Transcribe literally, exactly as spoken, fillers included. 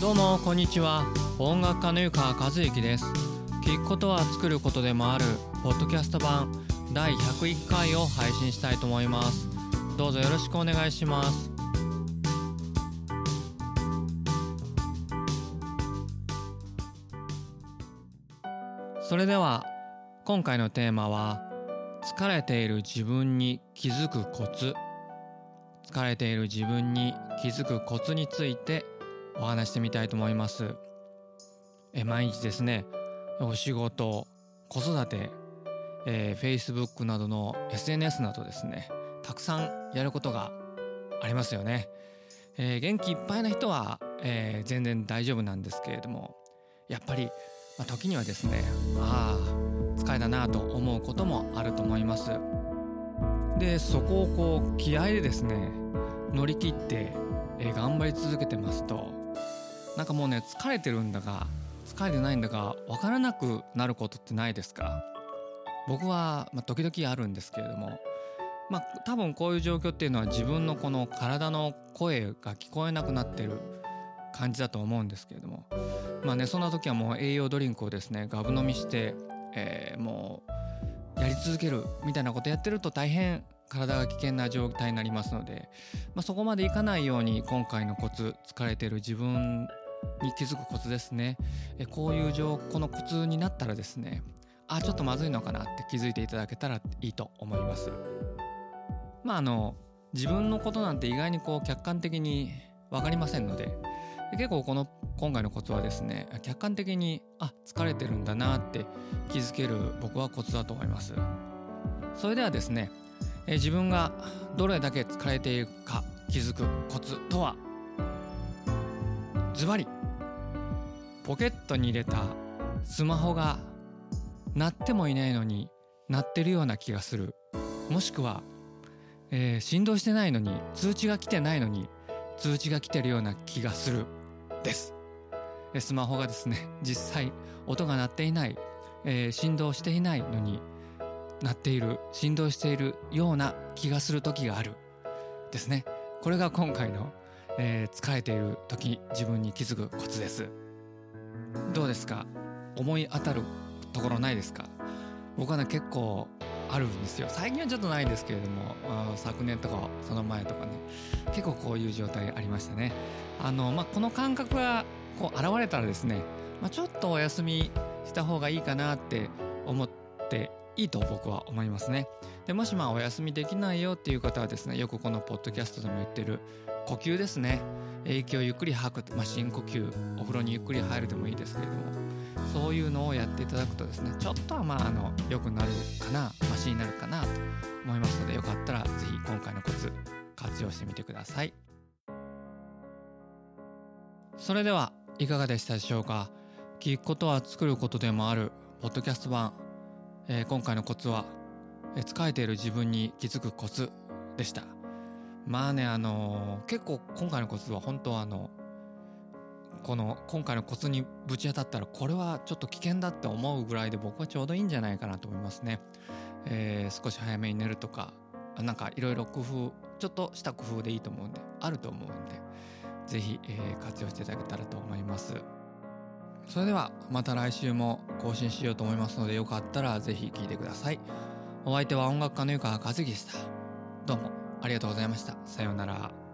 どうもこんにちは。音楽家の湯川和之です。聴くことは作ることでもあるポッドキャスト版だいひゃくいっかいを配信したいと思います。どうぞよろしくお願いします。それでは今回のテーマは疲れている自分に気づくコツ、疲れている自分に気づくコツについてお話してみたいと思います。え毎日ですね、お仕事、子育て、えー、Facebook などの エスエヌエス などですね、たくさんやることがありますよね。えー、元気いっぱいな人は、えー、全然大丈夫なんですけれども、やっぱり、まあ、時にはですね、ああ疲れたなと思うこともあると思います。で、そこをこう気合でですね、乗り切って、えー、頑張り続けてますと、なんかもうね、疲れてるんだか疲れてないんだか分からなくなることってないですか？僕は、まあ、時々あるんですけれども、まあ、多分こういう状況っていうのは自分のこの体の声が聞こえなくなってる感じだと思うんですけれども、まあね、そんな時はもう栄養ドリンクをですねガブ飲みして、えー、もうやり続けるみたいなことやってると大変体が危険な状態になりますので、まあ、そこまでいかないように今回のコツ、疲れてる自分に気づくコツですね、えこういう状このコツになったらですね、あちょっとまずいのかなって気づいていただけたらいいと思います。まああの自分のことなんて意外にこう客観的に分かりませんので、結構この今回のコツはですね、客観的にあ疲れてるんだなって気づける僕はコツだと思います。それではですね、え自分がどれだけ疲れているか気づくコツとは、ズバリポケットに入れたスマホが鳴ってもいないのに鳴ってるような気がする、もしくは、えー、振動してないのに通知が来てないのに通知が来てるような気がするです。スマホがですね、実際音が鳴っていない、えー、振動していないのに鳴っている、振動しているような気がする時があるですね。これが今回のえー、疲れている時自分に気づくコツです。どうですか？思い当たるところないですか？僕はね結構あるんですよ。最近はちょっとないんですけれども、あ昨年とかその前とかね、結構こういう状態ありましたね。あの、まあ、この感覚がこう現れたらですね、まあ、ちょっとお休みした方がいいかなって思っていいと僕は思いますね。でもしまあお休みできないよっていう方はですね、よくこのポッドキャストでも言ってる呼吸ですね、息をゆっくり吐く、まあ、深呼吸、お風呂にゆっくり入るでもいいですけれども、そういうのをやっていただくとですね、ちょっとはまああの良くなるかな、マシになるかなと思いますので、よかったらぜひ今回のコツ活用してみてください。それではいかがでしたでしょうか？聞くことは作ることでもあるポッドキャスト版、えー、今回のコツは、えー、疲れている自分に気づくコツでした。まあね、あのー、結構今回のコツは本当あのこの今回のコツにぶち当たったらこれはちょっと危険だって思うぐらいで、僕はちょうどいいんじゃないかなと思いますね。えー、少し早めに寝るとか、なんかいろいろ工夫、ちょっとした工夫でいいと思うんで、あると思うんで、ぜひ、えー、活用していただけたらと思います。それではまた来週も更新しようと思いますので、よかったらぜひ聴いてください。お相手は音楽家の湯川和之でした。どうもありがとうございました。さようなら。